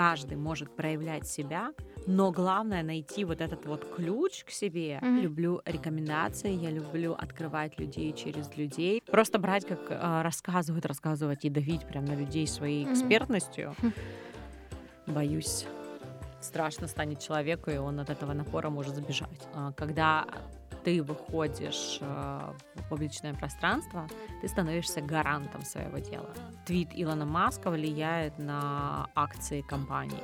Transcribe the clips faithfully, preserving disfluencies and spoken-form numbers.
каждый может проявлять себя, но главное найти вот этот вот ключ к себе. Mm-hmm. Люблю рекомендации, я люблю открывать людей через людей. Просто брать, как э, рассказывают, рассказывать и давить прям на людей своей mm-hmm. экспертностью. Mm-hmm. Боюсь, страшно станет человеку, и он от этого напора может сбежать. Когда ты выходишь в публичное пространство, ты становишься гарантом своего дела. Твит Илона Маска влияет на акции компании.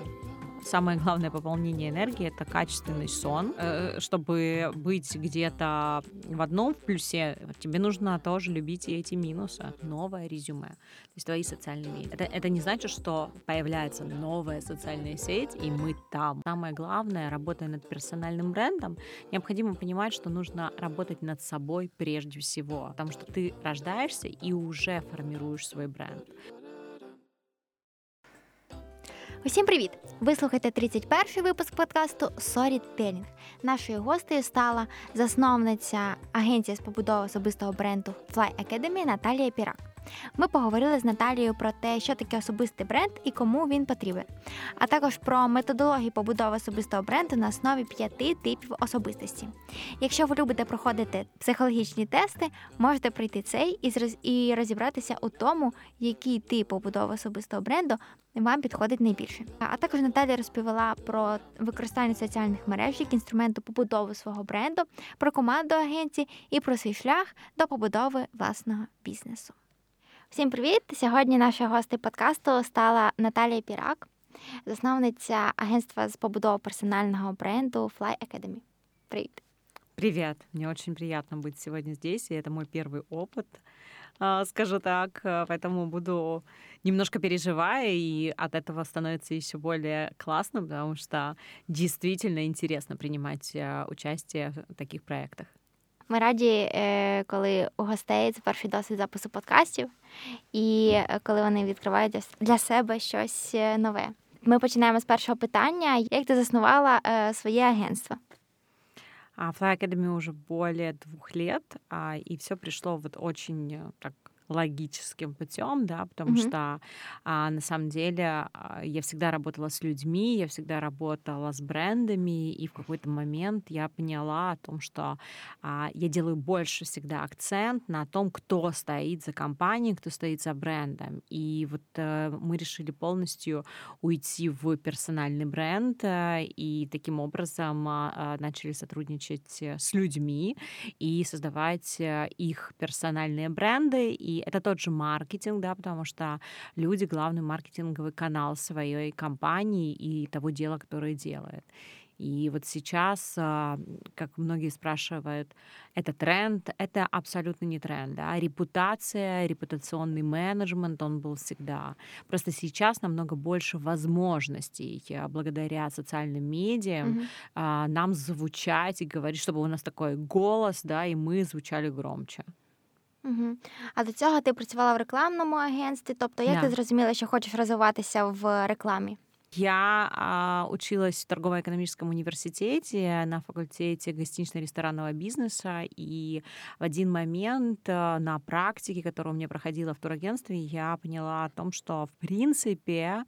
Самое главное пополнение энергии — это качественный сон. Чтобы быть где-то в одном плюсе, тебе нужно тоже любить и эти минусы. Новое резюме, то есть твои социальные медиа. Это, это не значит, что появляется новая социальная сеть, и мы там. Самое главное, работая над персональным брендом, необходимо понимать, что нужно работать над собой прежде всего, потому что ты рождаешься и уже формируешь свой бренд. Усім привіт! Ви слухаєте тридцять перший випуск подкасту «Sorry Telling». Нашою гостею стала засновниця агенції з побудови особистого бренду Fly Academy Наталія Пірак. Ми поговорили з Наталією про те, що таке особистий бренд і кому він потрібен, а також про методологію побудови особистого бренду на основі п'яти типів особистості. Якщо ви любите проходити психологічні тести, можете пройти цей і розібратися у тому, який тип побудови особистого бренду вам підходить найбільше. А також Наталія розповіла про використання соціальних мереж як інструменту побудови свого бренду, про команду агенції і про свій шлях до побудови власного бізнесу. Всім привіт! Сьогодні нашою гостею подкасту стала Наталія Пірак, засновниця агентства з побудови персонального бренду Fly Academy. Привіт! Привет! Мне очень приятно быть сегодня здесь, и это мой первый опыт, скажу так, поэтому буду немножко переживая, и от этого становится еще более классно, потому что действительно интересно принимать участие в таких проектах. Ми раді, коли у гостей це перший досвід запису подкастів, і коли вони відкривають для себе щось нове. Ми починаємо з першого питання. Як ти заснувала своє агентство? Fly Academy уже более двух лет, и все пришло вот очень так логическим путем, да, потому mm-hmm. что а, на самом деле я всегда работала с людьми, я всегда работала с брендами, и в какой-то момент я поняла о том, что а, я делаю больше всегда акцент на том, кто стоит за компанией, кто стоит за брендом. И вот а, мы решили полностью уйти в персональный бренд, а, и таким образом а, начали сотрудничать с людьми и создавать их персональные бренды. И И это тот же маркетинг, да, потому что люди — главный маркетинговый канал своей компании и того дела, которое делает. И вот сейчас, как многие спрашивают, это тренд, это абсолютно не тренд, да? Репутация, репутационный менеджмент, он был всегда. Просто сейчас намного больше возможностей благодаря социальным медиям mm-hmm. нам звучать и говорить, чтобы у нас такой голос, да, и мы звучали громче. Угу. А до цього ти працювала в рекламному агентстві, тобто як да. ти зрозуміла, що хочеш розвиватися в рекламі? Я а, училась в торгово-экономическом университете на факультете гостинично-ресторанного бизнеса, и в один момент а, на практике, которая у меня проходила в турагентстве, я поняла о том, что в принципе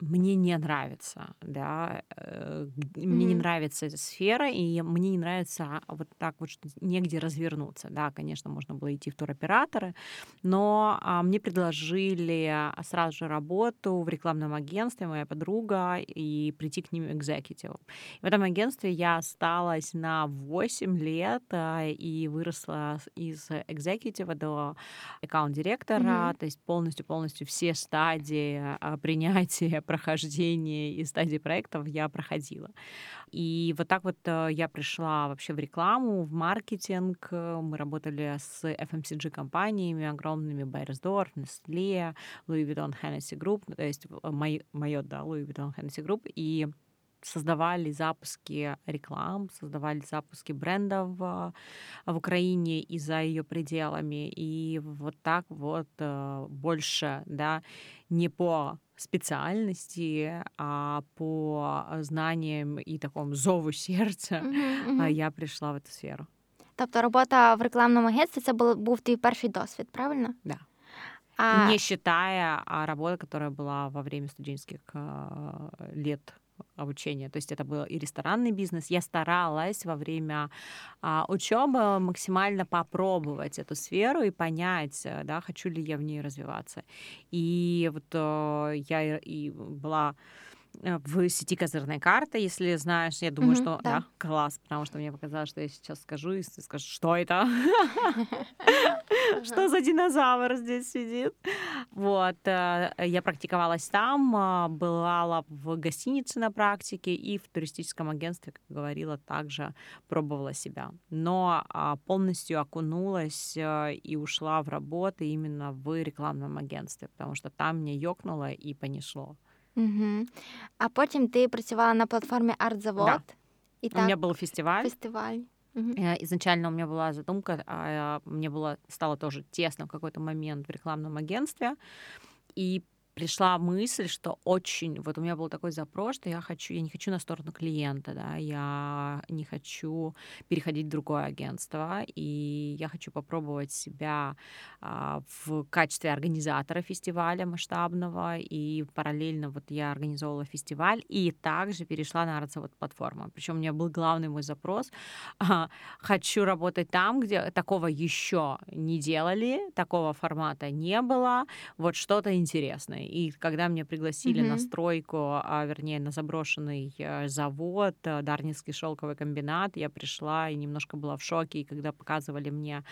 мне не нравится, да, мне mm-hmm. не нравится эта сфера, и мне не нравится вот так вот, что негде развернуться, да, конечно, можно было идти в туроператоры, но мне предложили сразу же работу в рекламном агентстве, моя подруга, и прийти к ним экзекутивом. В этом агентстве я осталась на восемь лет и выросла из экзекутива до аккаунт-директора, mm-hmm. то есть полностью-полностью все стадии принятия прохождение и стадии проектов я проходила. И вот так вот я пришла вообще в рекламу, в маркетинг. Мы работали с эф эм си джи-компаниями огромными, Bayer, Dor, Nestlé, Louis Vuitton Hennessy Group, то есть моё, да, Louis Vuitton Hennessy Group, и создавали запуски реклам, создавали запуски брендов в Украине и за ее пределами. И вот так вот больше, да, не по специальности, а по знаниям и такому зову сердца mm-hmm, mm-hmm. я прийшла в эту сферу. Тобто робота в рекламному агентстві — це був твій перший досвід, правильно? Так. Да. А... Не считая работы, которая была во время студенческих лет обучения. То есть это был и ресторанный бизнес. Я старалась во время учебы максимально попробовать эту сферу и понять, да, хочу ли я в ней развиваться. И вот я и была... в сети «Козырная карта», если знаешь, я думаю, mm-hmm, что... Да. Да, класс, потому что мне показалось, что я сейчас скажу, и ты скажешь, что это? Что за динозавр здесь сидит? Вот, я практиковалась там, бывала в гостинице на практике и в туристическом агентстве, как говорила, также пробовала себя. Но полностью окунулась и ушла в работу именно в рекламном агентстве, потому что там мне ёкнуло и понесло. Угу. А потім ти працювала на платформі ArtZavod. Да. І так, у мене був фестиваль. фестиваль. Угу. Изначально у меня была задумка, мне было, стало тоже тесно в какой-то момент в рекламном агентстве, и пришла мысль, что очень... Вот у меня был такой запрос, что я, хочу, я не хочу на сторону клиента, да, я не хочу переходить в другое агентство, и я хочу попробовать себя а, в качестве организатора фестиваля масштабного, и параллельно вот я организовала фестиваль, и также перешла на ArtZavod платформу. Причем у меня был главный мой запрос. А, хочу работать там, где такого еще не делали, такого формата не было, вот что-то интересное. И когда меня пригласили mm-hmm. на стройку, а, вернее, на заброшенный завод, Дарницкий шёлковый комбинат, я пришла и немножко была в шоке. И когда показывали мне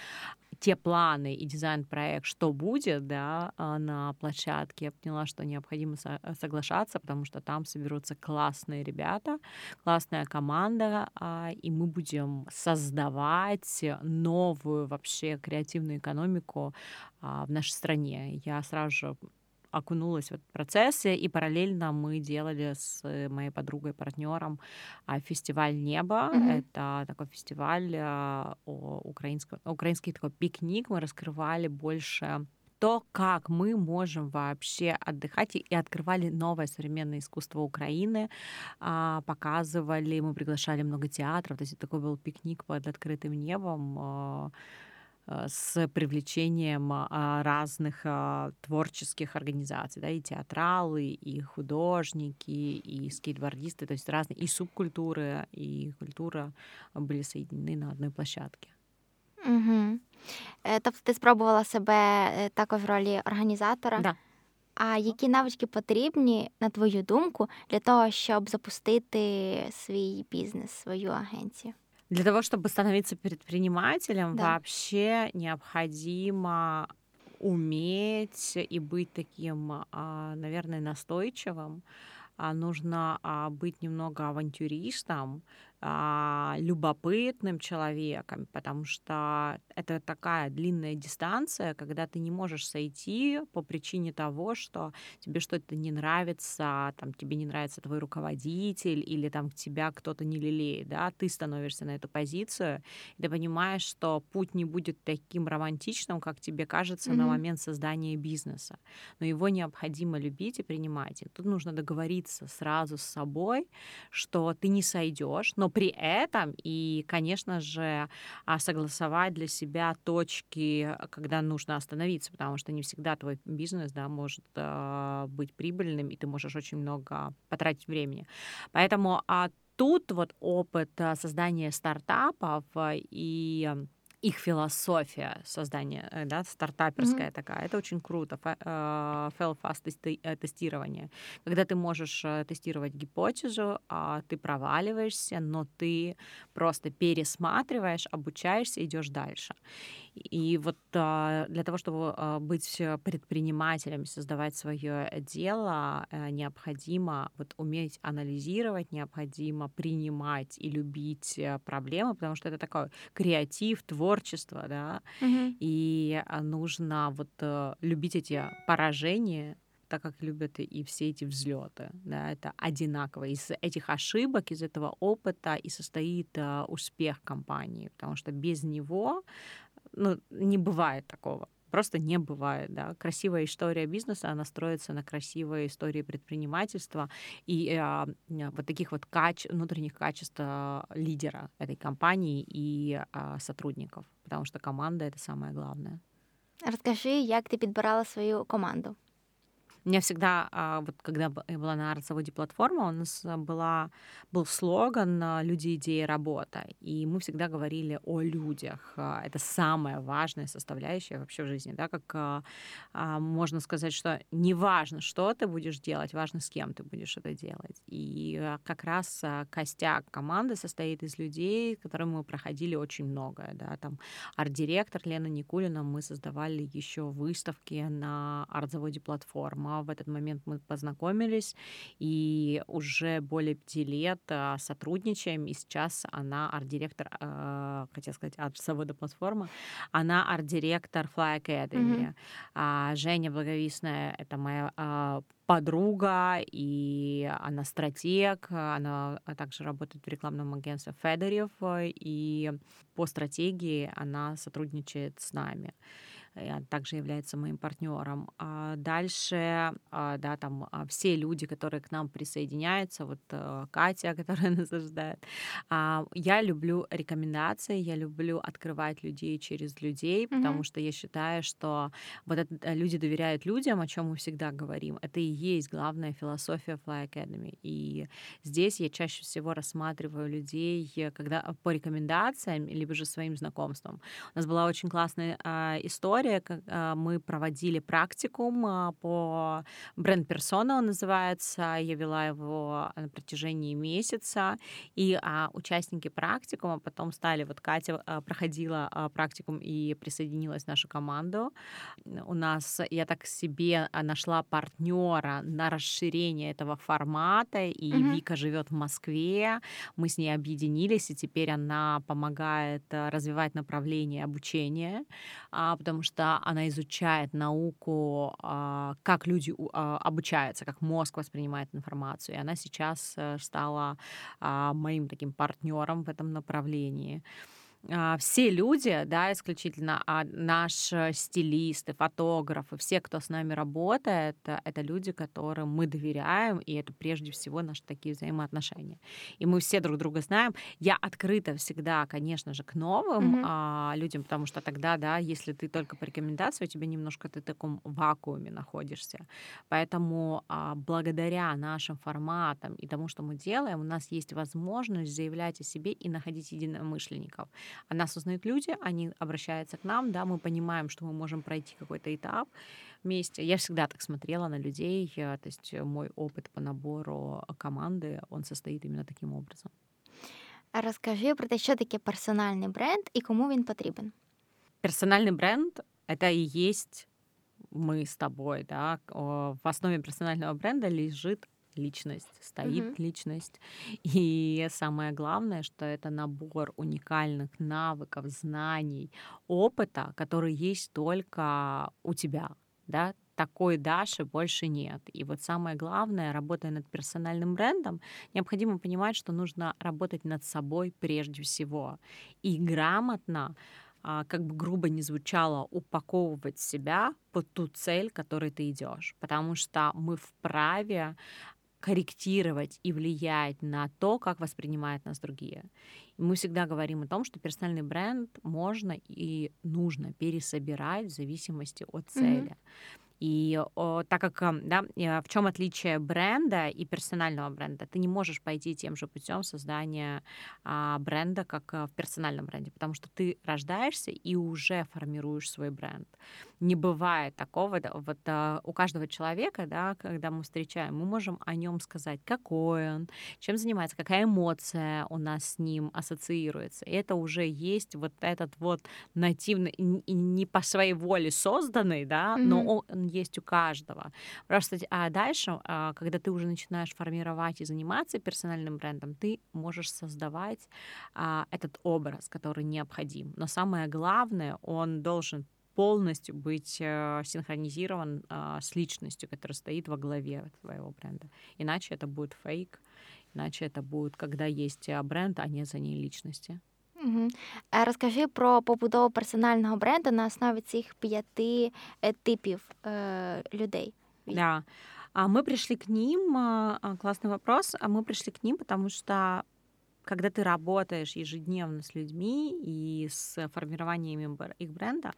те планы и дизайн-проект, что будет, да, на площадке, я поняла, что необходимо со- соглашаться, потому что там соберутся классные ребята, классная команда, а, и мы будем создавать новую вообще креативную экономику а, в нашей стране. Я сразу же окунулась в этот процесс, и параллельно мы делали с моей подругой, партнером фестиваль «Небо». Mm-hmm. Это такой фестиваль украинского, украинский такой пикник. Мы раскрывали больше то, как мы можем вообще отдыхать, и открывали новое современное искусство Украины, показывали, мы приглашали много театров, то есть такой был пикник под открытым небом, с привлечением разных творческих организаций, да, и театралы, и художники, и скейтбордисты, то есть разные, и субкультуры, и культура были соединены на одной площадке. Угу. Тобто ти спробувала себе також в ролі організатора? Да. А які навички потрібні, на твою думку, для того, щоб запустити свій бізнес, свою агенцію? Для того, чтобы становиться предпринимателем, да, вообще необходимо уметь и быть таким, наверное, настойчивым. Нужно быть немного авантюристом, любопытным человеком, потому что это такая длинная дистанция, когда ты не можешь сойти по причине того, что тебе что-то не нравится, там, тебе не нравится твой руководитель, или там тебя кто-то не лелеет, да, ты становишься на эту позицию, и ты понимаешь, что путь не будет таким романтичным, как тебе кажется mm-hmm. на момент создания бизнеса, но его необходимо любить и принимать, и тут нужно договориться сразу с собой, что ты не сойдешь, но при этом и, конечно же, согласовать для себя точки, когда нужно остановиться, потому что не всегда твой бизнес, да, может э, быть прибыльным, и ты можешь очень много потратить времени. Поэтому а тут вот опыт создания стартапов и их философия создания, да, стартаперская mm-hmm. такая, это очень круто, fail-fast тестирование. Когда ты можешь тестировать гипотезу, ты проваливаешься, но ты просто пересматриваешь, обучаешься, идешь дальше. И вот для того, чтобы быть предпринимателем, создавать свое дело, необходимо вот уметь анализировать, необходимо принимать и любить проблемы, потому что это такой креатив, творчество, да, угу. и нужно вот любить эти поражения, так как любят и все эти взлеты, да, это одинаково. Из этих ошибок, из этого опыта и состоит успех компании, потому что без него ну, не бывает такого. Просто не бывает, да. Красивая история бизнеса, она строится на красивой истории предпринимательства и э, вот таких вот каче- внутренних качеств лидера этой компании и э, сотрудников, потому что команда — это самое главное. Расскажи, як ти підбирала свою команду? У меня всегда, вот когда я была на ArtZavod платформа, у нас была, был слоган «Люди, идеи, работа». И мы всегда говорили о людях. Это самая важная составляющая вообще в жизни. Да? Как можно сказать, что не важно, что ты будешь делать, важно, с кем ты будешь это делать. И как раз костяк команды состоит из людей, с которыми мы проходили очень многое. Да? Там арт-директор Лена Никулина, мы создавали еще выставки на ArtZavod платформа. В этот момент мы познакомились и уже более пяти лет сотрудничаем. И сейчас она арт-директор, э, хотела сказать, ArtZavod платформа, она арт-директор Fly Academy. Mm-hmm. А Женя Благовисная — это моя э, подруга, и она стратег, она также работает в рекламном агентстве Fedoriv, и по стратегии она сотрудничает с нами. Также является моим партнером. А дальше, да, там все люди, которые к нам присоединяются, вот Катя, которая нас ожидает. Я люблю рекомендации, я люблю открывать людей через людей, потому mm-hmm. что я считаю, что вот это, люди доверяют людям, о чем мы всегда говорим. Это и есть главная философия Fly Academy. И здесь я чаще всего рассматриваю людей когда, по рекомендациям, либо же своим знакомством. У нас была очень классная история. Мы проводили практикум по бренд-персона, он называется. Я вела его на протяжении месяца. И участники практикума потом стали... Вот Катя проходила практикум и присоединилась в нашу команду. У нас... Я так себе нашла партнера на расширение этого формата. И mm-hmm. Вика живет в Москве. Мы с ней объединились, и теперь она помогает развивать направление обучения, потому что что она изучает науку, как люди обучаются, как мозг воспринимает информацию. И она сейчас стала моим таким партнером в этом направлении. Все люди, да, исключительно наши стилисты, фотографы, все, кто с нами работает, это люди, которым мы доверяем, и это прежде всего наши такие взаимоотношения. И мы все друг друга знаем. Я открыта всегда, конечно же, к новым mm-hmm. людям, потому что тогда, да, если ты только по рекомендации, у тебя немножко ты в таком вакууме находишься. Поэтому благодаря нашим форматам и тому, что мы делаем, у нас есть возможность заявлять о себе и находить единомышленников. А нас узнают люди, они обращаются к нам, да, мы понимаем, что мы можем пройти какой-то этап вместе. Я всегда так смотрела на людей, то есть мой опыт по набору команды, он состоит именно таким образом. Розкажи про те, що таке персональний бренд і кому він потрібен. Персональний бренд – это и есть мы с тобой, да, в основе персонального бренда лежит личность, стоит mm-hmm. личность. И самое главное, что это набор уникальных навыков, знаний, опыта, который есть только у тебя, да? Такой Даши больше нет. И вот самое главное, работая над персональным брендом, необходимо понимать, что нужно работать над собой прежде всего. И грамотно, как бы грубо ни звучало, упаковывать себя под ту цель, к которой ты идешь. Потому что мы вправе корректировать и влиять на то, как воспринимают нас другие. Мы всегда говорим о том, что персональный бренд можно и нужно пересобирать в зависимости от цели. Mm-hmm. И о, так как, да, в чем отличие бренда и персонального бренда? Ты не можешь пойти тем же путем создания а, бренда, как а, в персональном бренде, потому что ты рождаешься и уже формируешь свой бренд. Не бывает такого. Да, вот а, у каждого человека, да, когда мы встречаем, мы можем о нем сказать, какой он, чем занимается, какая эмоция у нас с ним ассоциируется. И это уже есть вот этот вот нативный, не по своей воле созданный, да, mm-hmm. но он есть у каждого. Просто а дальше, когда ты уже начинаешь формировать и заниматься персональным брендом, ты можешь создавать этот образ, который необходим. Но самое главное, он должен полностью быть синхронизирован с личностью, которая стоит во главе твоего бренда. Иначе это будет фейк, иначе это будет, когда есть бренд, а не за ней личности. Угу. Розкажи про побудову персонального бренду на основі цих п'яти типів е, людей. Да. А мы пришли к ним, классный вопрос, а мы пришли к ним, потому что когда ты работаешь ежедневно с людьми и с формированием их бренда,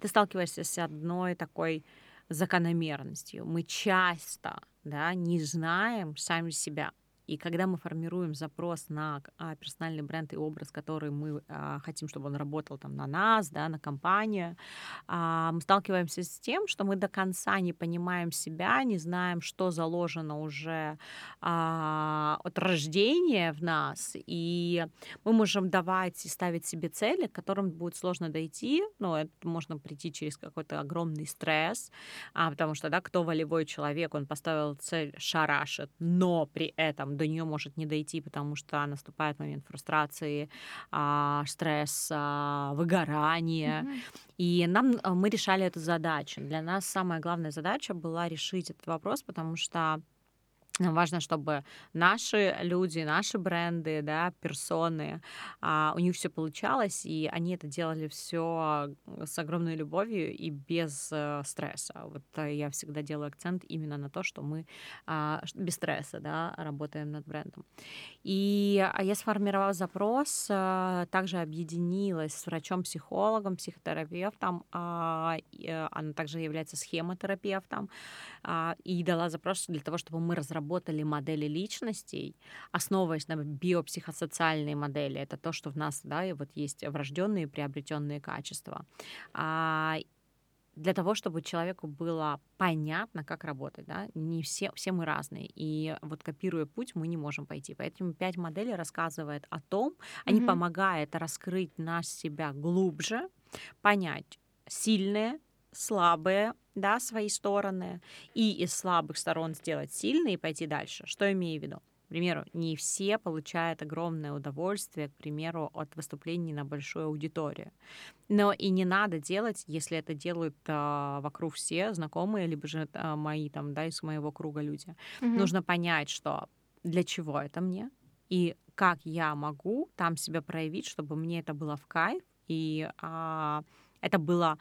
ты сталкиваешься с одной такой закономерностью. Мы часто, да, не знаем сами себя. И когда мы формируем запрос на персональный бренд и образ, который мы а, хотим, чтобы он работал там, на нас, да, на компанию, а, мы сталкиваемся с тем, что мы до конца не понимаем себя, не знаем, что заложено уже а, от рождения в нас. И мы можем давать и ставить себе цели, к которым будет сложно дойти. Но это можно прийти через какой-то огромный стресс, а, потому что, да, кто волевой человек, он поставил цель, шарашит, но при этом до нее может не дойти, потому что наступает момент фрустрации, стресса, выгорания. Mm-hmm. И нам, мы решали эту задачу. Для нас самая главная задача была решить этот вопрос, потому что нам важно, чтобы наши люди, наши бренды, да, персоны, у них все получалось, и они это делали все с огромной любовью и без стресса. Вот я всегда делаю акцент именно на то, что мы без стресса, да, работаем над брендом. И я сформировала запрос, также объединилась с врачом-психологом, психотерапевтом, она также является схемотерапевтом, и дала запрос для того, чтобы мы разработали работали модели личностей, основываясь на биопсихосоциальные модели. Это то, что в нас, да, и вот есть врожденные и приобретенные качества. А для того, чтобы человеку было понятно, как работать, да, не все, все мы разные, и вот копируя путь, мы не можем пойти. Поэтому пять моделей рассказывает о том, они mm-hmm. помогают раскрыть нас себя глубже, понять сильное, слабые, да, свои стороны, и из слабых сторон сделать сильные и пойти дальше. Что имею в виду? К примеру, не все получают огромное удовольствие, к примеру, от выступлений на большую аудиторию. Но и не надо делать, если это делают а, вокруг все знакомые, либо же а, мои, там, да, из моего круга люди. Угу. Нужно понять, что для чего это мне, и как я могу там себя проявить, чтобы мне это было в кайф, и а, это было...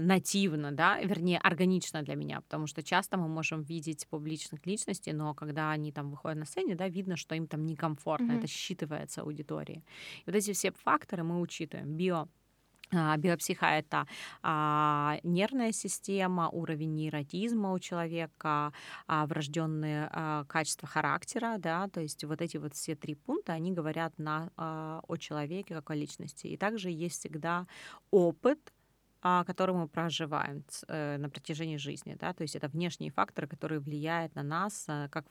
нативно, да, вернее, органично для меня, потому что часто мы можем видеть публичных личностей, но когда они там выходят на сцене, да, видно, что им там некомфортно, mm-hmm. это считывается аудиторией. И вот эти все факторы мы учитываем. Био Биопсиха — это а, нервная система, уровень нейротизма у человека, а, врожденные а, качества характера, да, то есть вот эти вот все три пункта, они говорят на, а, о человеке как о личности. И также есть всегда опыт, который мы проживаем на протяжении жизни, да, то есть это внешние факторы, которые влияют на нас, как,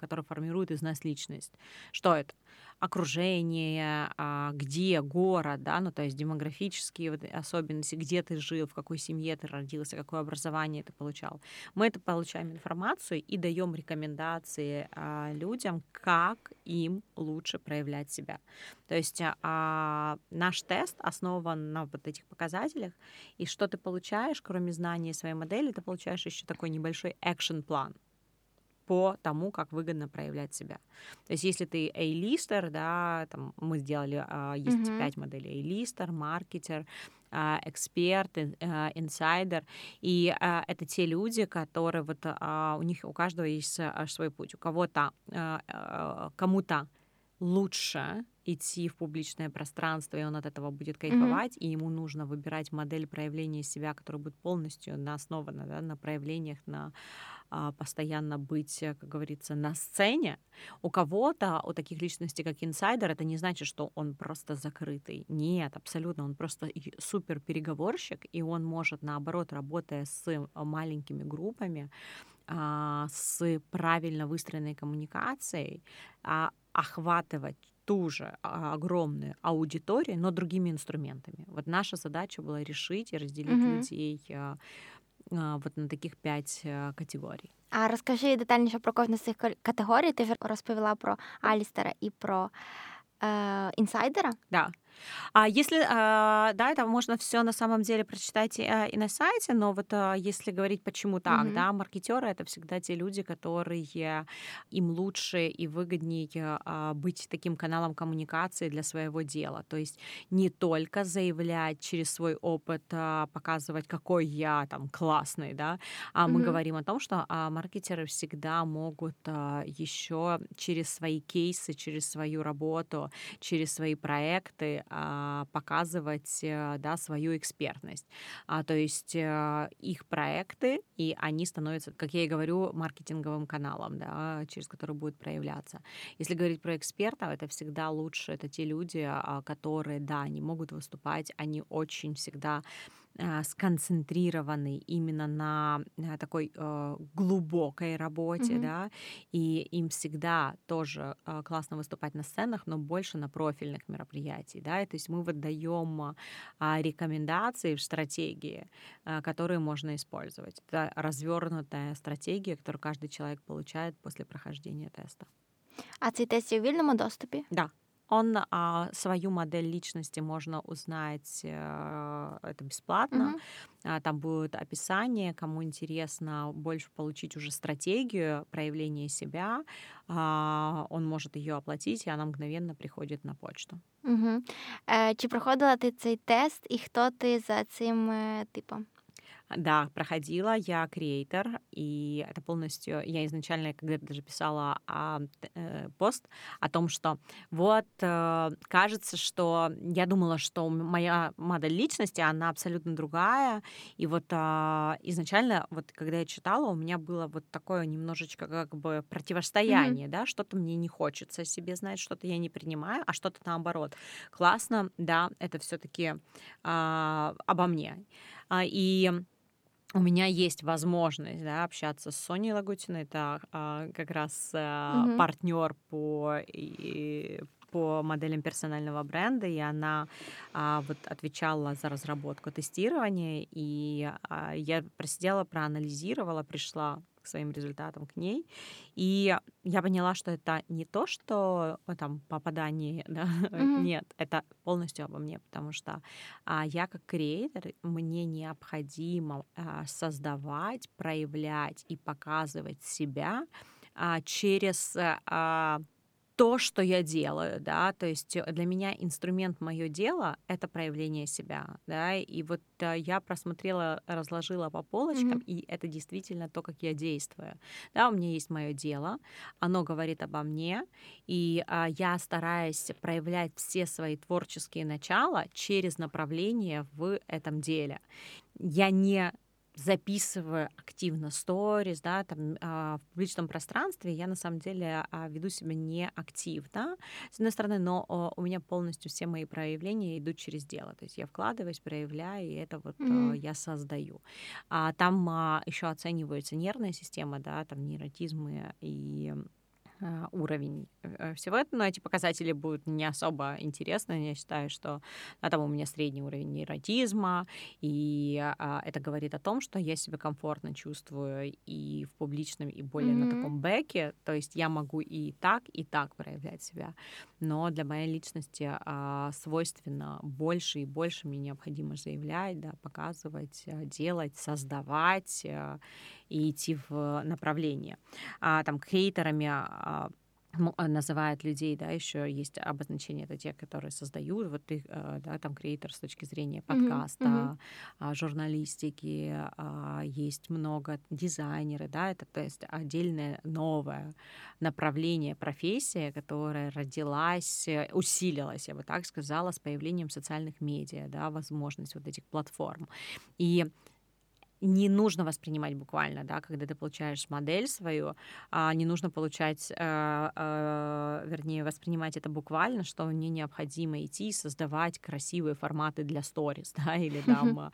которые формируют из нас личность. Что это? Окружение, где город, да, ну то есть демографические особенности, где ты жил, в какой семье ты родился, какое образование ты получал. Мы это получаем информацию и даем рекомендации людям, как им лучше проявлять себя. То есть наш тест основан на вот этих показателях, и что ты получаешь, кроме знания своей модели, ты получаешь еще такой небольшой экшн-план по тому, как выгодно проявлять себя. То есть если ты A-листер, да, там мы сделали, есть пять mm-hmm. моделей: A-листер, маркетер, эксперт, инсайдер. И это те люди, которые вот у них у каждого есть свой путь. У кого-то, кому-то лучше идти в публичное пространство, и он от этого будет кайфовать, mm-hmm. и ему нужно выбирать модель проявления себя, которая будет полностью основана, да, на проявлениях, на а, постоянно быть, как говорится, на сцене. У кого-то, у таких личностей, как инсайдер, это не значит, что он просто закрытый. Нет, абсолютно. Он просто супер переговорщик, и он может, наоборот, работая с маленькими группами, а, с правильно выстроенной коммуникацией, а, охватывать ту же огромную аудиторию, но другими инструментами. Вот наша задача была решить и разделить mm-hmm. людей а, а, вот на таких п'ять а, категорій. А розкажи детальніше про кожну з цих категорій. Ти вже розповіла про Алістера і про э, інсайдера. Да. А если, да, это можно все на самом деле прочитать и на сайте, но вот если говорить, почему так, mm-hmm. да, маркетёры — это всегда те люди, которые им лучше и выгоднее быть таким каналом коммуникации для своего дела, то есть не только заявлять через свой опыт, показывать, какой я там классный, да, а мы mm-hmm. говорим о том, что маркетеры всегда могут еще через свои кейсы, через свою работу, через свои проекты и а, показывать да, свою экспертность. А, то есть а, их проекты, и они становятся, как я и говорю, маркетинговым каналом, да, через который будет проявляться. Если говорить про экспертов, это всегда лучше. Это те люди, которые, да, они могут выступать, они очень всегда сконцентрированы именно на такой э, глубокой работе, mm-hmm. да, и им всегда тоже э, классно выступать на сценах, но больше на профильных мероприятиях, да, и, то есть мы выдаем э, рекомендации в стратегии, э, которые можно использовать. Это развернутая стратегия, которую каждый человек получает после прохождения теста. А цей тест є в вільному доступі? Да. Он, а, свою модель личности можно узнать, а, это бесплатно. Mm-hmm. А, там будет описание, кому интересно больше получить уже стратегию проявления себя. А, он может ее оплатить, и она мгновенно приходит на почту. Mm-hmm. Е, чи проходила ти цей тест, і хто ти за цим е, типом? Да, проходила. Я креатор, и это полностью... Я изначально когда-то даже писала о, э, пост о том, что вот э, кажется, что... Я думала, что моя модель личности, она абсолютно другая. И вот э, изначально, вот когда я читала, у меня было вот такое немножечко как бы противостояние, mm-hmm. да, что-то мне не хочется себе знать, что-то я не принимаю, а что-то наоборот. Классно, да, это всё-таки э, обо мне. И у меня есть возможность да, общаться с Соней Лагутиной, это а, как раз а, mm-hmm. партнер по, и, по моделям персонального бренда, и она а, вот, отвечала за разработку тестирования, и а, я просидела, проанализировала, пришла к своим результатам, к ней. И я поняла, что это не то, что там попадание, да, mm-hmm. нет, это полностью обо мне, потому что а, я как креатор, мне необходимо а, создавать, проявлять и показывать себя а, через... А, то, что я делаю, да, то есть для меня инструмент моё дело — это проявление себя, да, и вот я просмотрела, разложила по полочкам, mm-hmm. и это действительно то, как я действую, да, у меня есть моё дело, оно говорит обо мне, и а, я стараюсь проявлять все свои творческие начала через направление в этом деле. Я не... записываю активно сториз, да, там, в публичном пространстве, я на самом деле веду себя не активно, с одной стороны, но у меня полностью все мои проявления идут через дело, то есть я вкладываюсь, проявляю, и это вот mm-hmm. я создаю. А там еще оценивается нервная система, да, там невротизмы и уровень всего этого, но эти показатели будут не особо интересны. Я считаю, что а там у меня средний уровень невротизма, и а, это говорит о том, что я себя комфортно чувствую и в публичном, и более mm-hmm. на таком бэке, то есть я могу и так, и так проявлять себя, но для моей личности а, свойственно больше и больше мне необходимо заявлять, да, показывать, делать, создавать а, и идти в направление. А, там креаторами а, называют людей, да, еще есть обозначение, это те, которые создают, вот ты, да, там, креатор с точки зрения подкаста, mm-hmm. журналистики, есть много дизайнеры, да, это, то есть, отдельное новое направление, профессия, которая родилась, усилилась, я бы так сказала, с появлением социальных медиа, да, возможность вот этих платформ. И не нужно воспринимать буквально, да, когда ты получаешь модель свою, не нужно получать, вернее, воспринимать это буквально, что мне необходимо идти и создавать красивые форматы для сторис, да, или там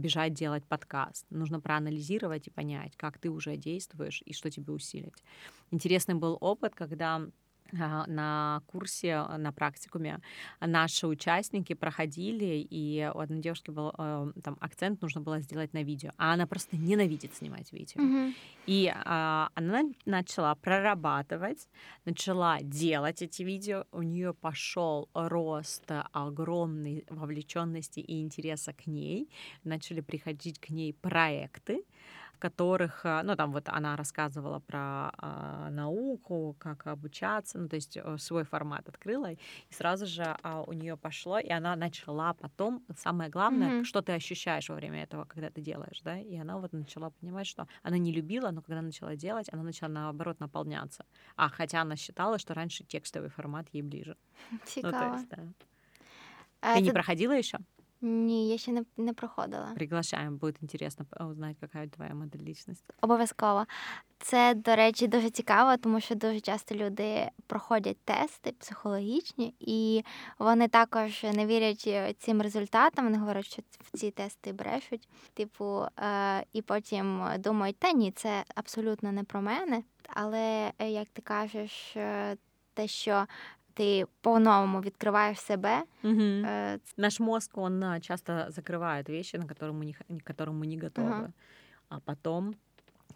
бежать делать подкаст. Нужно проанализировать и понять, как ты уже действуешь и что тебе усилить. Интересный был опыт, когда на курсе, на практикуме наши участники проходили, и у одной девушки был там акцент, нужно было сделать на видео, а она просто ненавидит снимать видео. Mm-hmm. И а, она начала прорабатывать, начала делать эти видео, у нее пошел рост огромной вовлеченности и интереса к ней, начали приходить к ней проекты, в которых, ну, там вот она рассказывала про а, науку, как обучаться, ну, то есть свой формат открыла, и сразу же а, у нее пошло, и она начала потом, самое главное, mm-hmm. что ты ощущаешь во время этого, когда ты делаешь, да, и она вот начала понимать, что она не любила, но когда начала делать, она начала, наоборот, наполняться, а хотя она считала, что раньше текстовый формат ей ближе. Цікаво. Ну, то есть, да. Ты не проходила еще? Ні, я ще не, не проходила. Приглашаємо, буде цікаво узнати, яка твоя модель лічності. Обов'язково. Це, до речі, дуже цікаво, тому що дуже часто люди проходять тести психологічні, і вони також не вірять цим результатам, вони говорять, що в ці тести брешуть. Типу, е- і потім думають, та ні, це абсолютно не про мене. Але, як ти кажеш, те, що ты по-новому открываешь себя. Угу. Э, Наш мозг, он часто закрывает вещи, на которые мы не, к которым мы не готовы. Угу. А потом,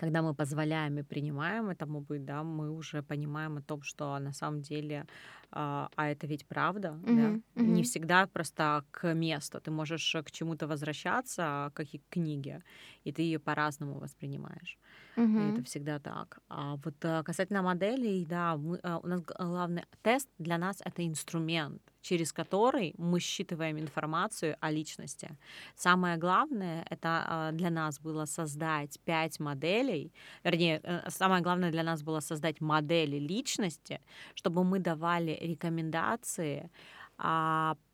когда мы позволяем и принимаем этому быть, да, мы уже понимаем о том, что на самом деле, а, а это ведь правда, угу, да? Угу. Не всегда просто к месту. Ты можешь к чему-то возвращаться, как и к книге, и ты ее по-разному воспринимаешь. Uh-huh. Это всегда так. А вот касательно моделей, да, мы, у нас главный тест для нас — это инструмент, через который мы считываем информацию о личности. Самое главное — это для нас было создать пять моделей, вернее, самое главное для нас было создать модели личности, чтобы мы давали рекомендации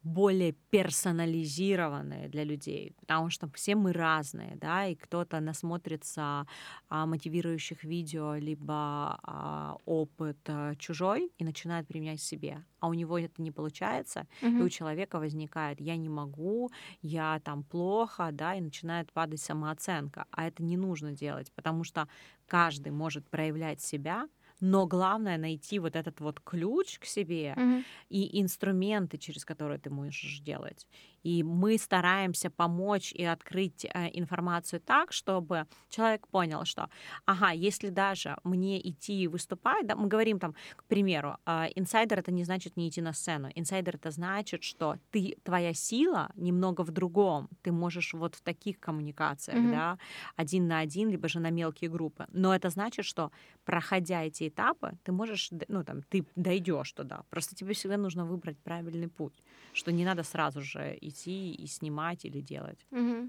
более персонализированные для людей, потому что все мы разные, да, и кто-то насмотрится а, мотивирующих видео, либо а, опыт а, чужой и начинает применять себе, а у него это не получается, угу, и у человека возникает «я не могу», «я там плохо», да, и начинает падать самооценка, а это не нужно делать, потому что каждый может проявлять себя, но главное найти вот этот вот ключ к себе, mm-hmm, и инструменты, через которые ты можешь делать. И мы стараемся помочь и открыть э, информацию так, чтобы человек понял, что, ага, если даже мне идти и выступать, да, мы говорим там, к примеру, э, инсайдер — это не значит не идти на сцену. Инсайдер — это значит, что ты, твоя сила немного в другом. Ты можешь вот в таких коммуникациях, mm-hmm, да, один на один, либо же на мелкие группы. Но это значит, что, проходя эти этапы, ты можешь, ну, там, ты дойдешь туда. Просто тебе всегда нужно выбрать правильный путь, что не надо сразу же идти і знімати, або робити. Угу.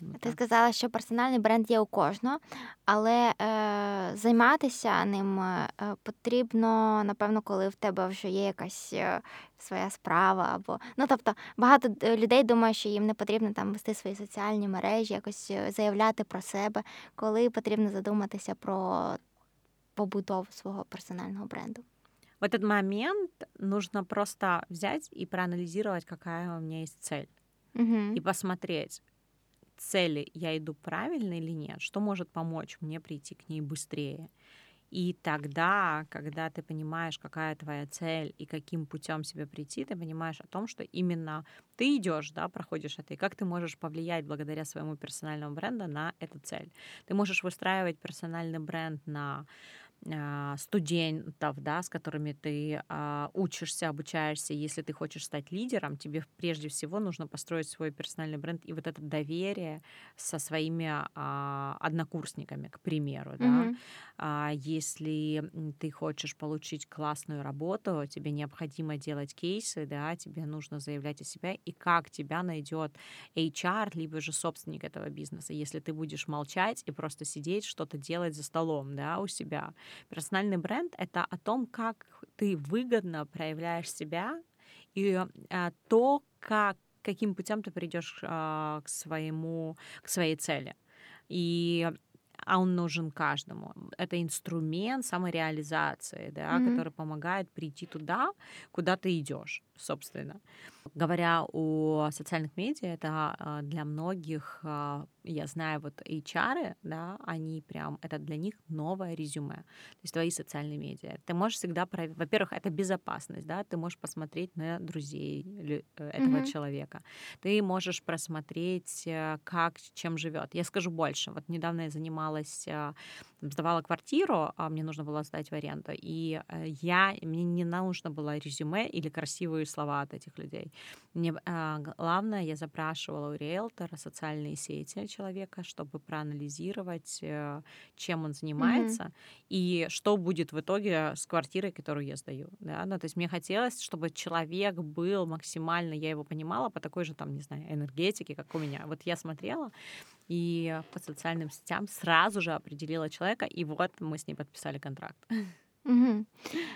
Ну, ти сказала, що персональний бренд є у кожного, але е, займатися ним е, потрібно, напевно, коли в тебе вже є якась е, своя справа. Або... Ну, тобто, багато людей думає, що їм не потрібно там вести свої соціальні мережі, якось заявляти про себе, коли потрібно задуматися про побудову свого персонального бренду. В этот момент нужно просто взять и проанализировать, какая у меня есть цель. Угу. И посмотреть, к цели я иду правильно или нет, что может помочь мне прийти к ней быстрее. И тогда, когда ты понимаешь, какая твоя цель и каким путем себе прийти, ты понимаешь о том, что именно ты идешь, да, проходишь это, и как ты можешь повлиять благодаря своему персональному бренду на эту цель. Ты можешь выстраивать персональный бренд на студентов, да, с которыми ты а, учишься, обучаешься. Если ты хочешь стать лидером, тебе прежде всего нужно построить свой персональный бренд и вот это доверие со своими а, однокурсниками, к примеру. Да. Mm-hmm. А, если ты хочешь получить классную работу, тебе необходимо делать кейсы, да, тебе нужно заявлять о себе, и как тебя найдет эйч ар, либо же собственник этого бизнеса. Если ты будешь молчать и просто сидеть, что-то делать за столом, да, у себя. Персональный бренд — это о том, как ты выгодно проявляешь себя и то, как, каким путем ты придешь к своему, к своей цели. И а он нужен каждому. Это инструмент самореализации, да, mm-hmm, который помогает прийти туда, куда ты идешь, собственно. Говоря о социальных медиа, это для многих, я знаю, вот эйч ар, да, они прям, это для них новое резюме, то есть твои социальные медиа. Ты можешь всегда, во-первых, это безопасность, да, ты можешь посмотреть на друзей этого mm-hmm. человека, ты можешь просмотреть, как, чем живет. Я скажу больше, вот недавно я занималась сдавала квартиру, а мне нужно было сдать в аренду, и я, мне не нужно было резюме или красивые слова от этих людей. Мне, главное, я запрашивала у риэлтора социальные сети человека, чтобы проанализировать, чем он занимается, mm-hmm. и что будет в итоге с квартирой, которую я сдаю. Да? Ну, то есть мне хотелось, чтобы человек был максимально, я его понимала, по такой же, там, не знаю, энергетике, как у меня. Вот я смотрела, и по социальным сетям сразу же определила человека, і от ми з ним підписали контракт. Угу.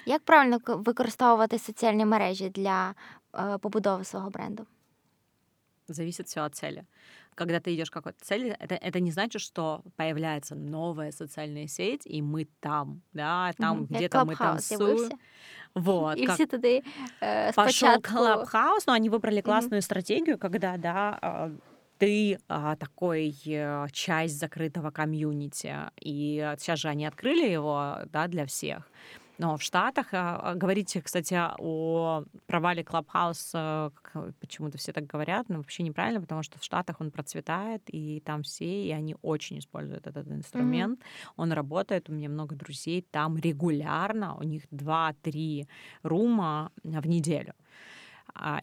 Як правильно використовувати соціальні мережі для е, побудови свого бренду? зависит все от цели. Когда ты идешь к какой-то цели, это, это не значит, что появляется новая социальная сеть, и мы там, да, там mm-hmm. где-то мы танцуем. Вот, и все туди э, пошел клабхаус, но они выбрали классную mm-hmm. стратегию, когда, да, ты а, такой часть закрытого комьюнити, и сейчас же они открыли его, да, для всех. Но в Штатах, говорите, кстати, о провале Clubhouse, почему-то все так говорят, но вообще неправильно, потому что в Штатах он процветает, и там все, и они очень используют этот инструмент. Mm-hmm. Он работает, у меня много друзей там регулярно, у них два-три рума в неделю,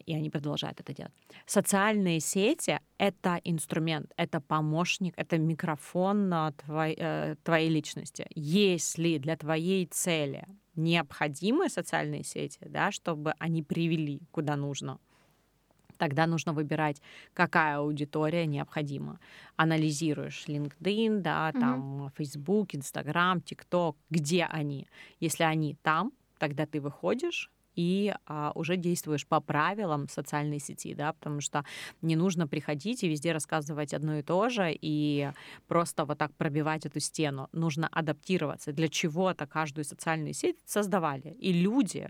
и они продолжают это делать. Социальные сети — это инструмент, это помощник, это микрофон твоей, твоей личности. Если для твоей цели необходимы социальные сети, да, чтобы они привели куда нужно, тогда нужно выбирать, какая аудитория необходима. Анализируешь LinkedIn, да, там, угу. Facebook, Instagram, TikTok, где они. Если они там, тогда ты выходишь и а, уже действуешь по правилам социальной сети, да, потому что не нужно приходить и везде рассказывать одно и то же и просто вот так пробивать эту стену. Нужно адаптироваться. Для чего-то каждую социальную сеть создавали. И люди,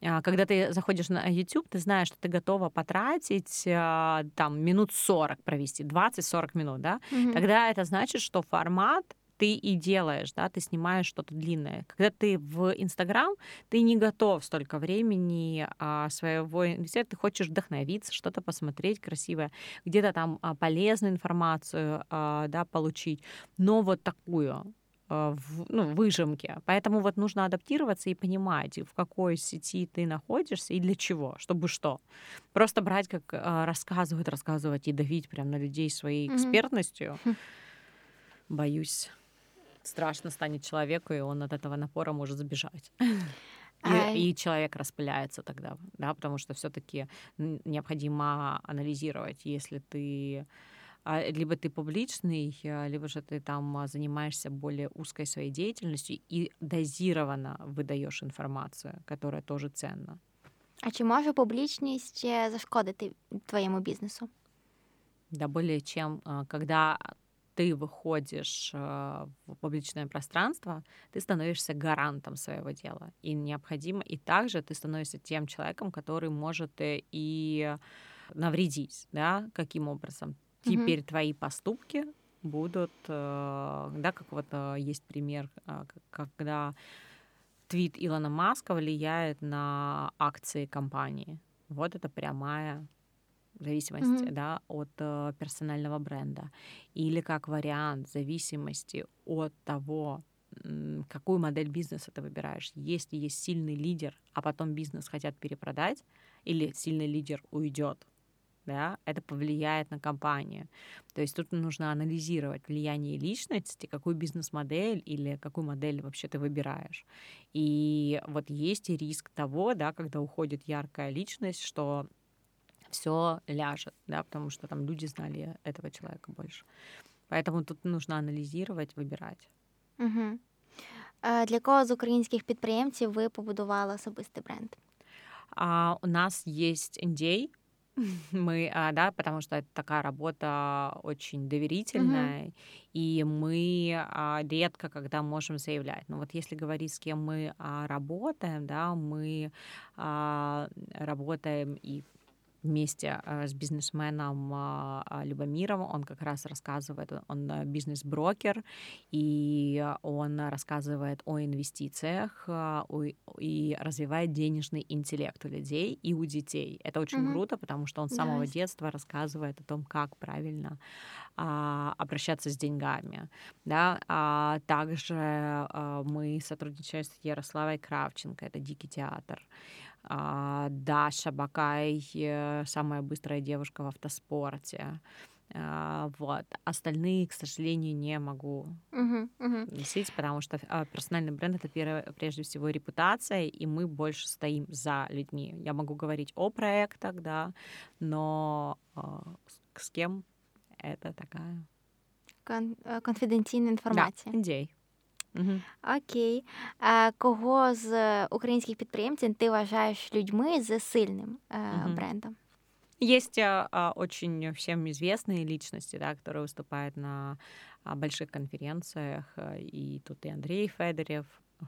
а, когда ты заходишь на YouTube, ты знаешь, что ты готова потратить а, там минут сорок провести, двадцать-сорок минут, да, mm-hmm. тогда это значит, что формат ты и делаешь, да, ты снимаешь что-то длинное. Когда ты в Инстаграм, ты не готов столько времени а, своего инвестирования, ты хочешь вдохновиться, что-то посмотреть красивое, где-то там а, полезную информацию а, да, получить, но вот такую, а, в, ну, выжимки. Поэтому вот нужно адаптироваться и понимать, в какой сети ты находишься и для чего, чтобы что. Просто брать, как а, рассказывают, рассказывать и давить прям на людей своей экспертностью. Mm-hmm. Боюсь. Страшно станет человеку, и он от этого напора может сбежать. А... И, и человек распыляется тогда, да, потому что все-таки необходимо анализировать, если ты либо ты публичный, либо же ты там занимаешься более узкой своей деятельностью и дозированно выдаешь информацию, которая тоже ценна. А чи може публічність зашкодити твоєму бізнесу? Да, более чем, когда ты выходишь в публичное пространство, ты становишься гарантом своего дела. И необходимо, и также ты становишься тем человеком, который может и навредить, да, каким образом. Теперь mm-hmm. твои поступки будут, да, как вот есть пример, когда твит Илона Маска влияет на акции компании. Вот это прямая зависимости, mm-hmm. да, от э, персонального бренда. Или как вариант зависимости от того, м- какую модель бизнеса ты выбираешь. Если есть сильный лидер, а потом бизнес хотят перепродать, или сильный лидер уйдет, да, это повлияет на компанию. То есть тут нужно анализировать влияние личности, какую бизнес-модель или какую модель вообще ты выбираешь. И вот есть и риск того, да, когда уходит яркая личность, что все ляжет, да, потому что там люди знали этого человека больше. Поэтому тут нужно аналізувати, вибирати. Угу. Для кого з українських підприємців ви побудували особистий бренд? А, у нас есть эн ди эй, мы, а, да, потому что это такая работа очень доверительная, угу. и мы а, редко когда можем заявлять. Но вот если говорить, с кем мы а, работаем, да, мы а, работаем и вместе с бизнесменом Любомиром. Он как раз рассказывает, он бизнес-брокер, и он рассказывает о инвестициях и развивает денежный интеллект у людей и у детей. Это очень mm-hmm. круто, потому что он с самого nice. детства рассказывает о том, как правильно обращаться с деньгами. Да? А также мы сотрудничаем с Ярославой Кравченко, это «Дикий театр». Даша Бакай, самая быстрая девушка в автоспорте. Вот. Остальные, к сожалению, не могу uh-huh, uh-huh. носить, потому что персональный бренд — это прежде всего репутация, и мы больше стоим за людьми. Я могу говорить о проектах, да, но с кем это такая... Кон- конфиденційна інформація. Да, індей. Угу. Окей. А кого з українських підприємців ти вважаєш людьми з сильним е, угу. брендом? Есть а, очень всем известные личности, да, которые выступают на а, больших конференциях. И тут и Андрей Федорев,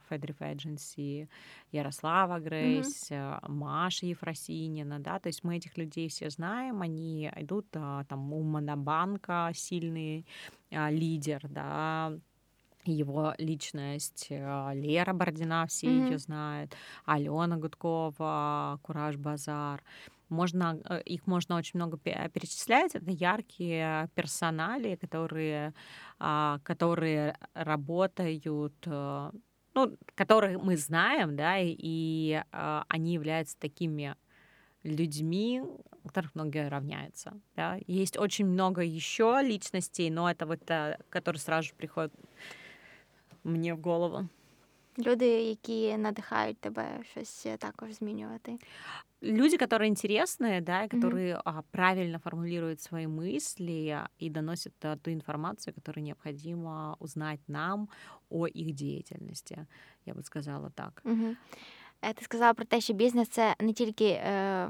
Fedoriv Agency, Ярослава Грейс, mm-hmm. Маша Єфросиніна, да, то есть мы этих людей все знаем, они идут, там, у Монобанка сильный а, лидер, да, его личность, Лера Бородина, все mm-hmm. ее знают, Алена Гудкова, Кураж Базар. Можно, их можно очень много перечислять. Это яркие персонали, которые, которые работают, ну, которых мы знаем, да, и они являются такими людьми, которых многие равняются. Да. Есть очень много еще личностей, но это вот, которые сразу же приходят мне в голову. Люди, які надихають тебе щось також змінювати. Люди, которые интересные, да, которые mm-hmm. правильно формулируют свои мысли и доносят ту информацию, которую необходимо узнать нам о их деятельности. Я бы сказала так. Mm-hmm. Ти сказала про те, що бізнес – це не тільки е,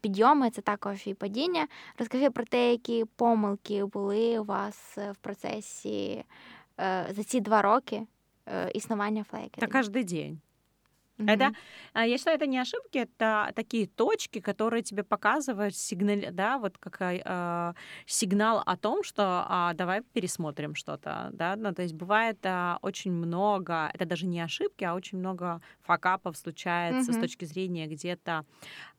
підйоми, це також і падіння. Розкажи про те, які помилки були у вас в процесі е, за ці два роки изнавания Fly Academy. Это каждый день. Mm-hmm. Это, я считаю, это не ошибки, это такие точки, которые тебе показывают сигнал, да, вот как э, сигнал о том, что э, давай пересмотрим что-то, да, ну, то есть бывает э, очень много, это даже не ошибки, а очень много факапов случается mm-hmm. с точки зрения где-то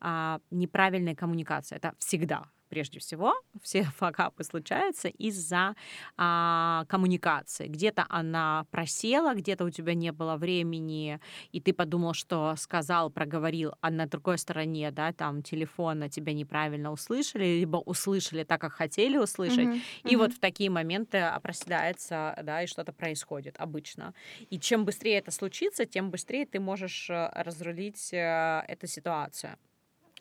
э, неправильной коммуникации. Это всегда. Прежде всего, все факапы случаются из-за а, коммуникации. Где-то она просела, где-то у тебя не было времени, и ты подумал, что сказал, проговорил, а на другой стороне, да, там телефона тебя неправильно услышали, либо услышали так, как хотели услышать. Mm-hmm. И mm-hmm. вот в такие моменты проседается, да, и что-то происходит обычно. И чем быстрее это случится, тем быстрее ты можешь разрулить эту ситуацию.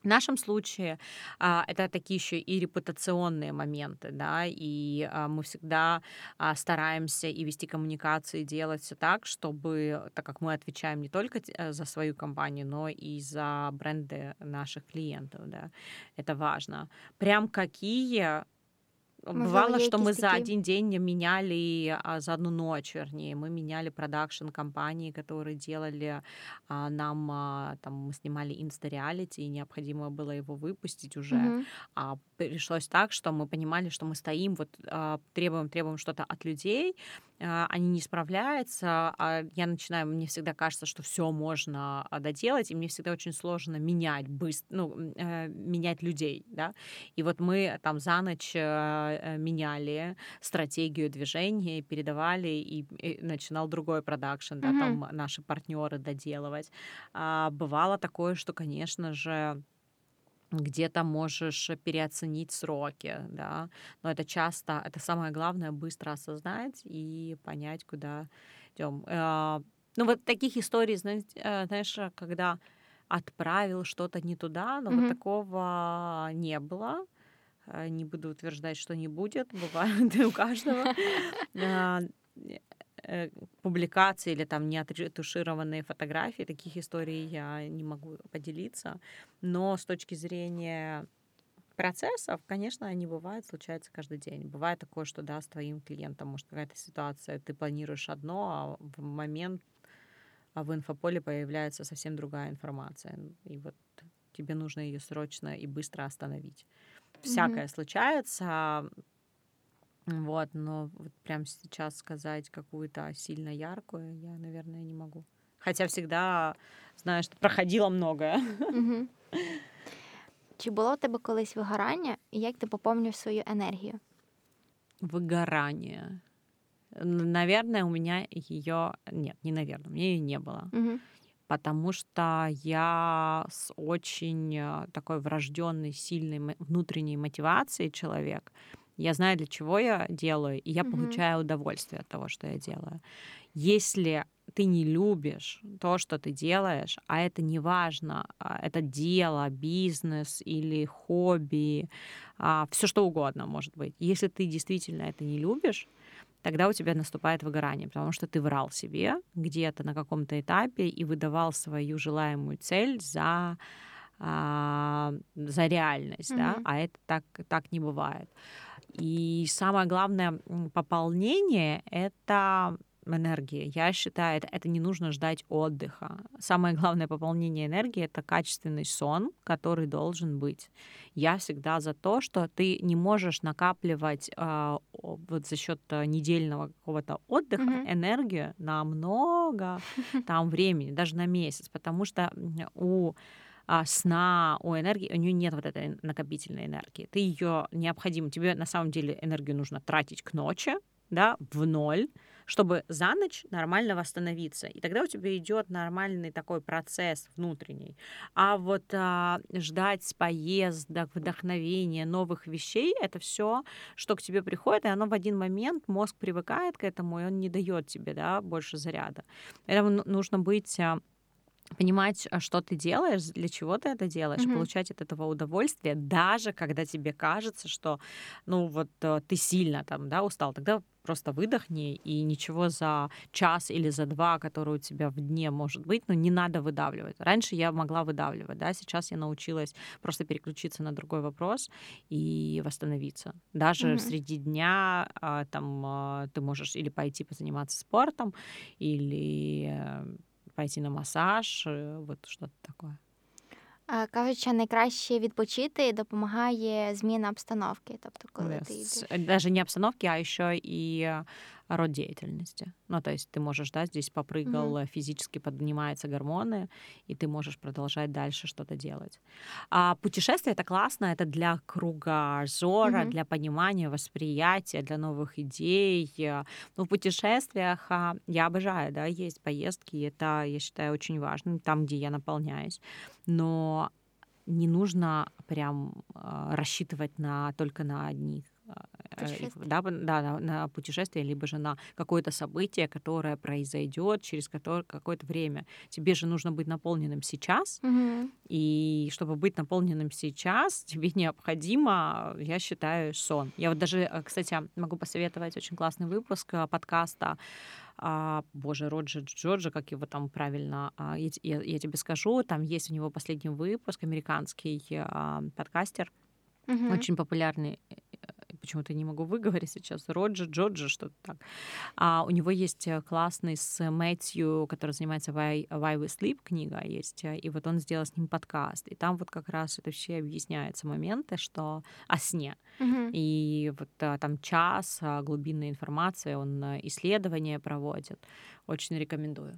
В нашем случае это такие еще и репутационные моменты, да, и мы всегда стараемся и вести коммуникации, делать все так, чтобы, так как мы отвечаем не только за свою компанию, но и за бренды наших клиентов, да, это важно. Прям какие... Бывало, что мы за один день меняли, за одну ночь, вернее, мы меняли продакшн-компании, которые делали нам, там, мы снимали инста-реалити, и необходимо было его выпустить уже. Mm-hmm. А пришлось так, что мы понимали, что мы стоим, вот требуем, требуем что-то от людей, они не справляются, а я начинаю, мне всегда кажется, что все можно доделать, и мне всегда очень сложно менять быстро, ну, менять людей, да, и вот мы там за ночь меняли стратегию движения, передавали, и, и начинал другой продакшн, да, mm-hmm. там наши партнеры доделывать. А бывало такое, что, конечно же, где-то можешь переоценить сроки, да, но это часто, это самое главное, быстро осознать и понять, куда идем. Ну, вот таких историй, знаешь, когда отправил что-то не туда, но mm-hmm. вот такого не было. Не буду утверждать, что не будет, бывает у каждого. Публикации или там неотретушированные фотографии, таких историй я не могу поделиться. Но с точки зрения процессов, конечно, они бывают, случаются каждый день. Бывает такое, что да, с твоим клиентом, может, какая-то ситуация, ты планируешь одно, а в момент а в инфополе появляется совсем другая информация. И вот тебе нужно ее срочно и быстро остановить. Всякое mm-hmm. случается, вот, но вот прямо сейчас сказать какую-то сильно яркую я, наверное, не могу. Хотя всегда знаю, что проходило многое. Mm-hmm. Чи було у тебе колись вигорання, і як ти поповнюєш свою енергію? Вигорання. Наверное, у меня ее... Нет, не наверное, у меня ее не было. Mm-hmm. Потому что я с очень такой врожденной, сильной внутренней мотивацией человек. Я знаю, для чего я делаю, и я mm-hmm. получаю удовольствие от того, что я делаю. Если ты не любишь то, что ты делаешь, а это не важно, это дело, бизнес или хобби, все что угодно может быть. Если ты действительно это не любишь, тогда у тебя наступает выгорание, потому что ты врал себе где-то на каком-то этапе и выдавал свою желаемую цель за а, за реальность, mm-hmm. да, а это так, так не бывает. И самое главное пополнение — это энергия. Я считаю, это, это не нужно ждать отдыха. Самое главное пополнение энергии — это качественный сон, который должен быть. Я всегда за то, что ты не можешь накапливать э, вот за счет недельного какого-то отдыха mm-hmm. энергию на много там времени, даже на месяц, потому что у сна, у энергии, у нее нет вот этой накопительной энергии. Ты ее необходимо, тебе на самом деле энергию нужно тратить к ночи, да, в ноль, чтобы за ночь нормально восстановиться. И тогда у тебя идет нормальный такой процесс внутренний. А вот а, ждать поездок, вдохновения, новых вещей, это все, что к тебе приходит, и оно в один момент, мозг привыкает к этому, и он не дает тебе, да, больше заряда. Поэтому нужно быть... понимать, что ты делаешь, для чего ты это делаешь, mm-hmm. получать от этого удовольствие, даже когда тебе кажется, что, ну, вот ты сильно там, да, устал, тогда просто выдохни, и ничего за час или за два, который у тебя в дне может быть, ну, не надо выдавливать. Раньше я могла выдавливать, да, сейчас я научилась просто переключиться на другой вопрос и восстановиться. Даже mm-hmm. среди дня там ты можешь или пойти позаниматься спортом, или... пойти на масаж, от щось таке. Кажуть, що найкраще відпочити допомагає зміна обстановки. Тобто, коли yes. ти йдеш... Даже не обстановки, а ще і род деятельности. Ну, то есть ты можешь, да, здесь попрыгал, mm-hmm. физически поднимаются гормоны, и ты можешь продолжать дальше что-то делать. А путешествие — это классно, это для кругозора, mm-hmm. для понимания, восприятия, для новых идей. Ну, в путешествиях я обожаю, да, есть поездки, это, я считаю, очень важно, там, где я наполняюсь. Но не нужно прям рассчитывать на, только на одних, да, да, на, на путешествие, либо же на какое-то событие, которое произойдет через которое, какое-то время. Тебе же нужно быть наполненным сейчас, угу. и чтобы быть наполненным сейчас, тебе необходимо, я считаю, сон. Я вот даже, кстати, могу посоветовать очень классный выпуск подкаста, а, боже, Роджо, Джорджа, как его там правильно, а, я, я, я тебе скажу, там есть у него последний выпуск, американский а, подкастер, угу. очень популярный, почему-то не могу выговорить сейчас, Роджо, Джорджо, что-то так. А у него есть классный с Мэттью, который занимается Why, Why We Sleep, книга есть, и вот он сделал с ним подкаст, и там вот как раз это все объясняются моменты, что о сне. Mm-hmm. И вот там час глубинной информации, он исследования проводит. Очень рекомендую.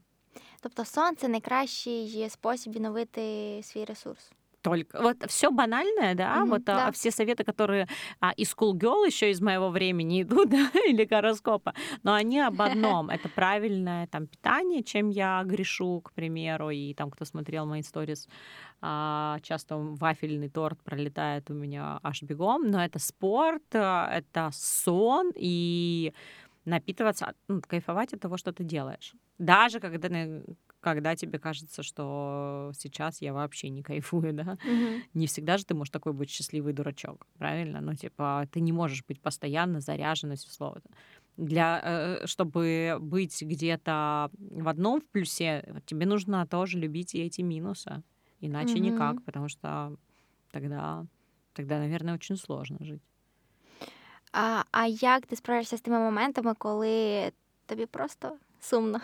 Тобто сон — це найкращий спосіб відновити свій ресурс? Только. Вот все банальное, да, mm-hmm, вот да. А, все советы, которые а, из Schoolgirl еще из моего времени идут, да, или гороскопа, но они об одном. Это правильное там питание, чем я грешу, к примеру, и там, кто смотрел мои сторис, а, часто вафельный торт пролетает у меня аж бегом, но это спорт, это сон и напитываться, ну, кайфовать от того, что ты делаешь. Даже когда... когда тебе кажется, что сейчас я вообще не кайфую, да? Mm-hmm. Не всегда же ты можешь такой быть счастливый дурачок, правильно? Ну, типа, ты не можешь быть постоянно заряженной, словно. Для, чтобы быть где-то в одном в плюсе, тебе нужно тоже любить и эти минусы. Иначе mm-hmm. никак, потому что тогда, тогда, наверное, очень сложно жить. А, а як ти справишся з тими моментами, коли тобі просто сумно?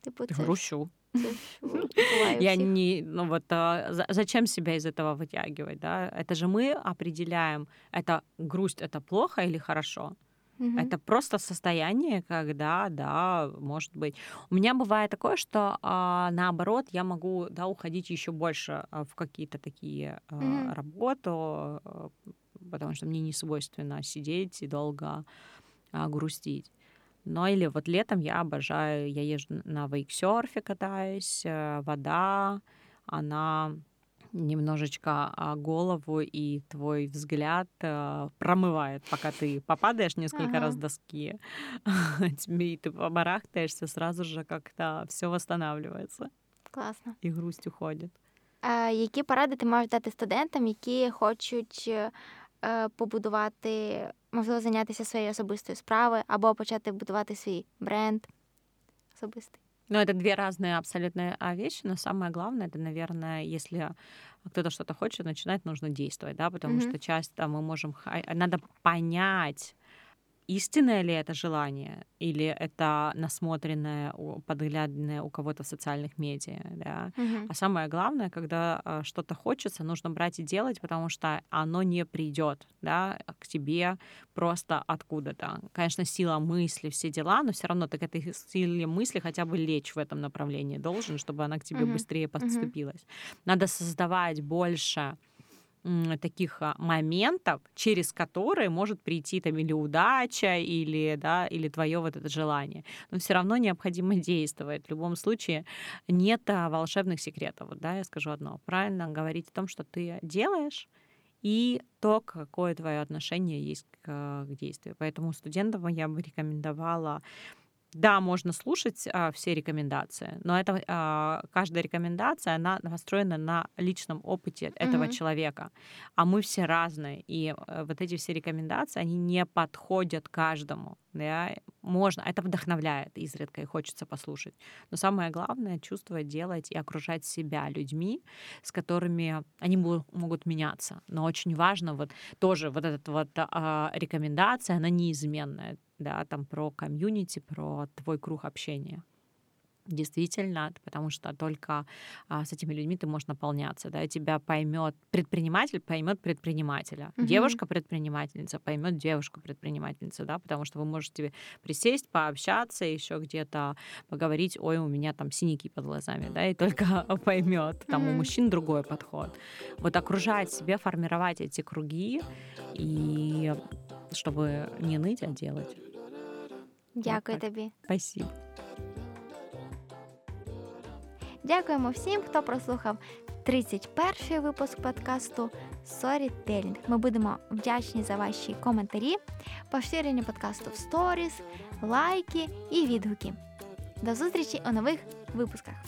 Типу, це грущу. Я не, ну вот, а, зачем себя из этого вытягивать, да? Это же мы определяем, это грусть, это плохо или хорошо. Угу. Это просто состояние, когда, да, может быть. У меня бывает такое, что а, наоборот, я могу, да, уходить еще больше в какие-то такие а, угу. работу, потому что мне не свойственно сидеть и долго а, грустить. Ну, или вот летом я обожаю, я езжу на вейксерфе, катаюсь, вода, она немножечко голову и твой взгляд промывает, пока ты попадаешь несколько ага. раз в доски, тебе, и ты побарахтаешься, сразу же как-то все восстанавливается. Класно. І грусть уходить. Які поради ти можеш дати студентам, які хочуть побудувати, можливо, зайнятися своєю особистою справою або почати будувати свій бренд особистий? Но это две разные абсолютно вещи, но самое главное, это, наверное, если кто-то что-то хочет, начинать нужно действовать, да, потому mm-hmm. что часто мы можем... Надо понять, истинное ли это желание, или это насмотренное, подглядное у кого-то в социальных медиа, да. Mm-hmm. А самое главное, когда что-то хочется, нужно брать и делать, потому что оно не придет, да, к тебе просто откуда-то. Конечно, сила мысли, все дела, но все равно ты к этой силе мысли хотя бы лечь в этом направлении должен, чтобы она к тебе mm-hmm. быстрее подступилась. Mm-hmm. Надо создавать больше таких моментов, через которые может прийти там или удача, или, да, или твое вот это желание. Но все равно необходимо действовать. В любом случае нет волшебных секретов. Вот, да, я скажу одно. Правильно говорить о том, что ты делаешь, и то, какое твое отношение есть к, к действию. Поэтому студентам я бы рекомендовала... Да, можно слушать а, все рекомендации, но это а, каждая рекомендация, она настроена на личном опыте этого mm-hmm. человека. А мы все разные, и а, вот эти все рекомендации, они не подходят каждому. Да? Можно, это вдохновляет изредка, и хочется послушать. Но самое главное — чувствовать, делать и окружать себя людьми, с которыми они бу- могут меняться. Но очень важно вот тоже вот эта вот а, рекомендация, она неизменная. Да, там про комьюнити, про твой круг общения. Действительно, потому что только а, с этими людьми ты можешь наполняться, да, тебя поймет предприниматель, поймет предпринимателя, mm-hmm. девушка-предпринимательница поймет девушку-предпринимательницу, да, потому что вы можете присесть, пообщаться, еще где-то поговорить, ой, у меня там синяки под глазами, да, и только поймет, там mm-hmm. у мужчин другой подход. Вот окружать себя, формировать эти круги, и чтобы не ныть, а делать. Дякую вот тобі. Спасибо. Дякуємо всім, хто прослухав тридцять перший випуск подкасту «Storytelling». Ми будемо вдячні за ваші коментарі, поширення подкасту в сторіс, лайки і відгуки. До зустрічі у нових випусках!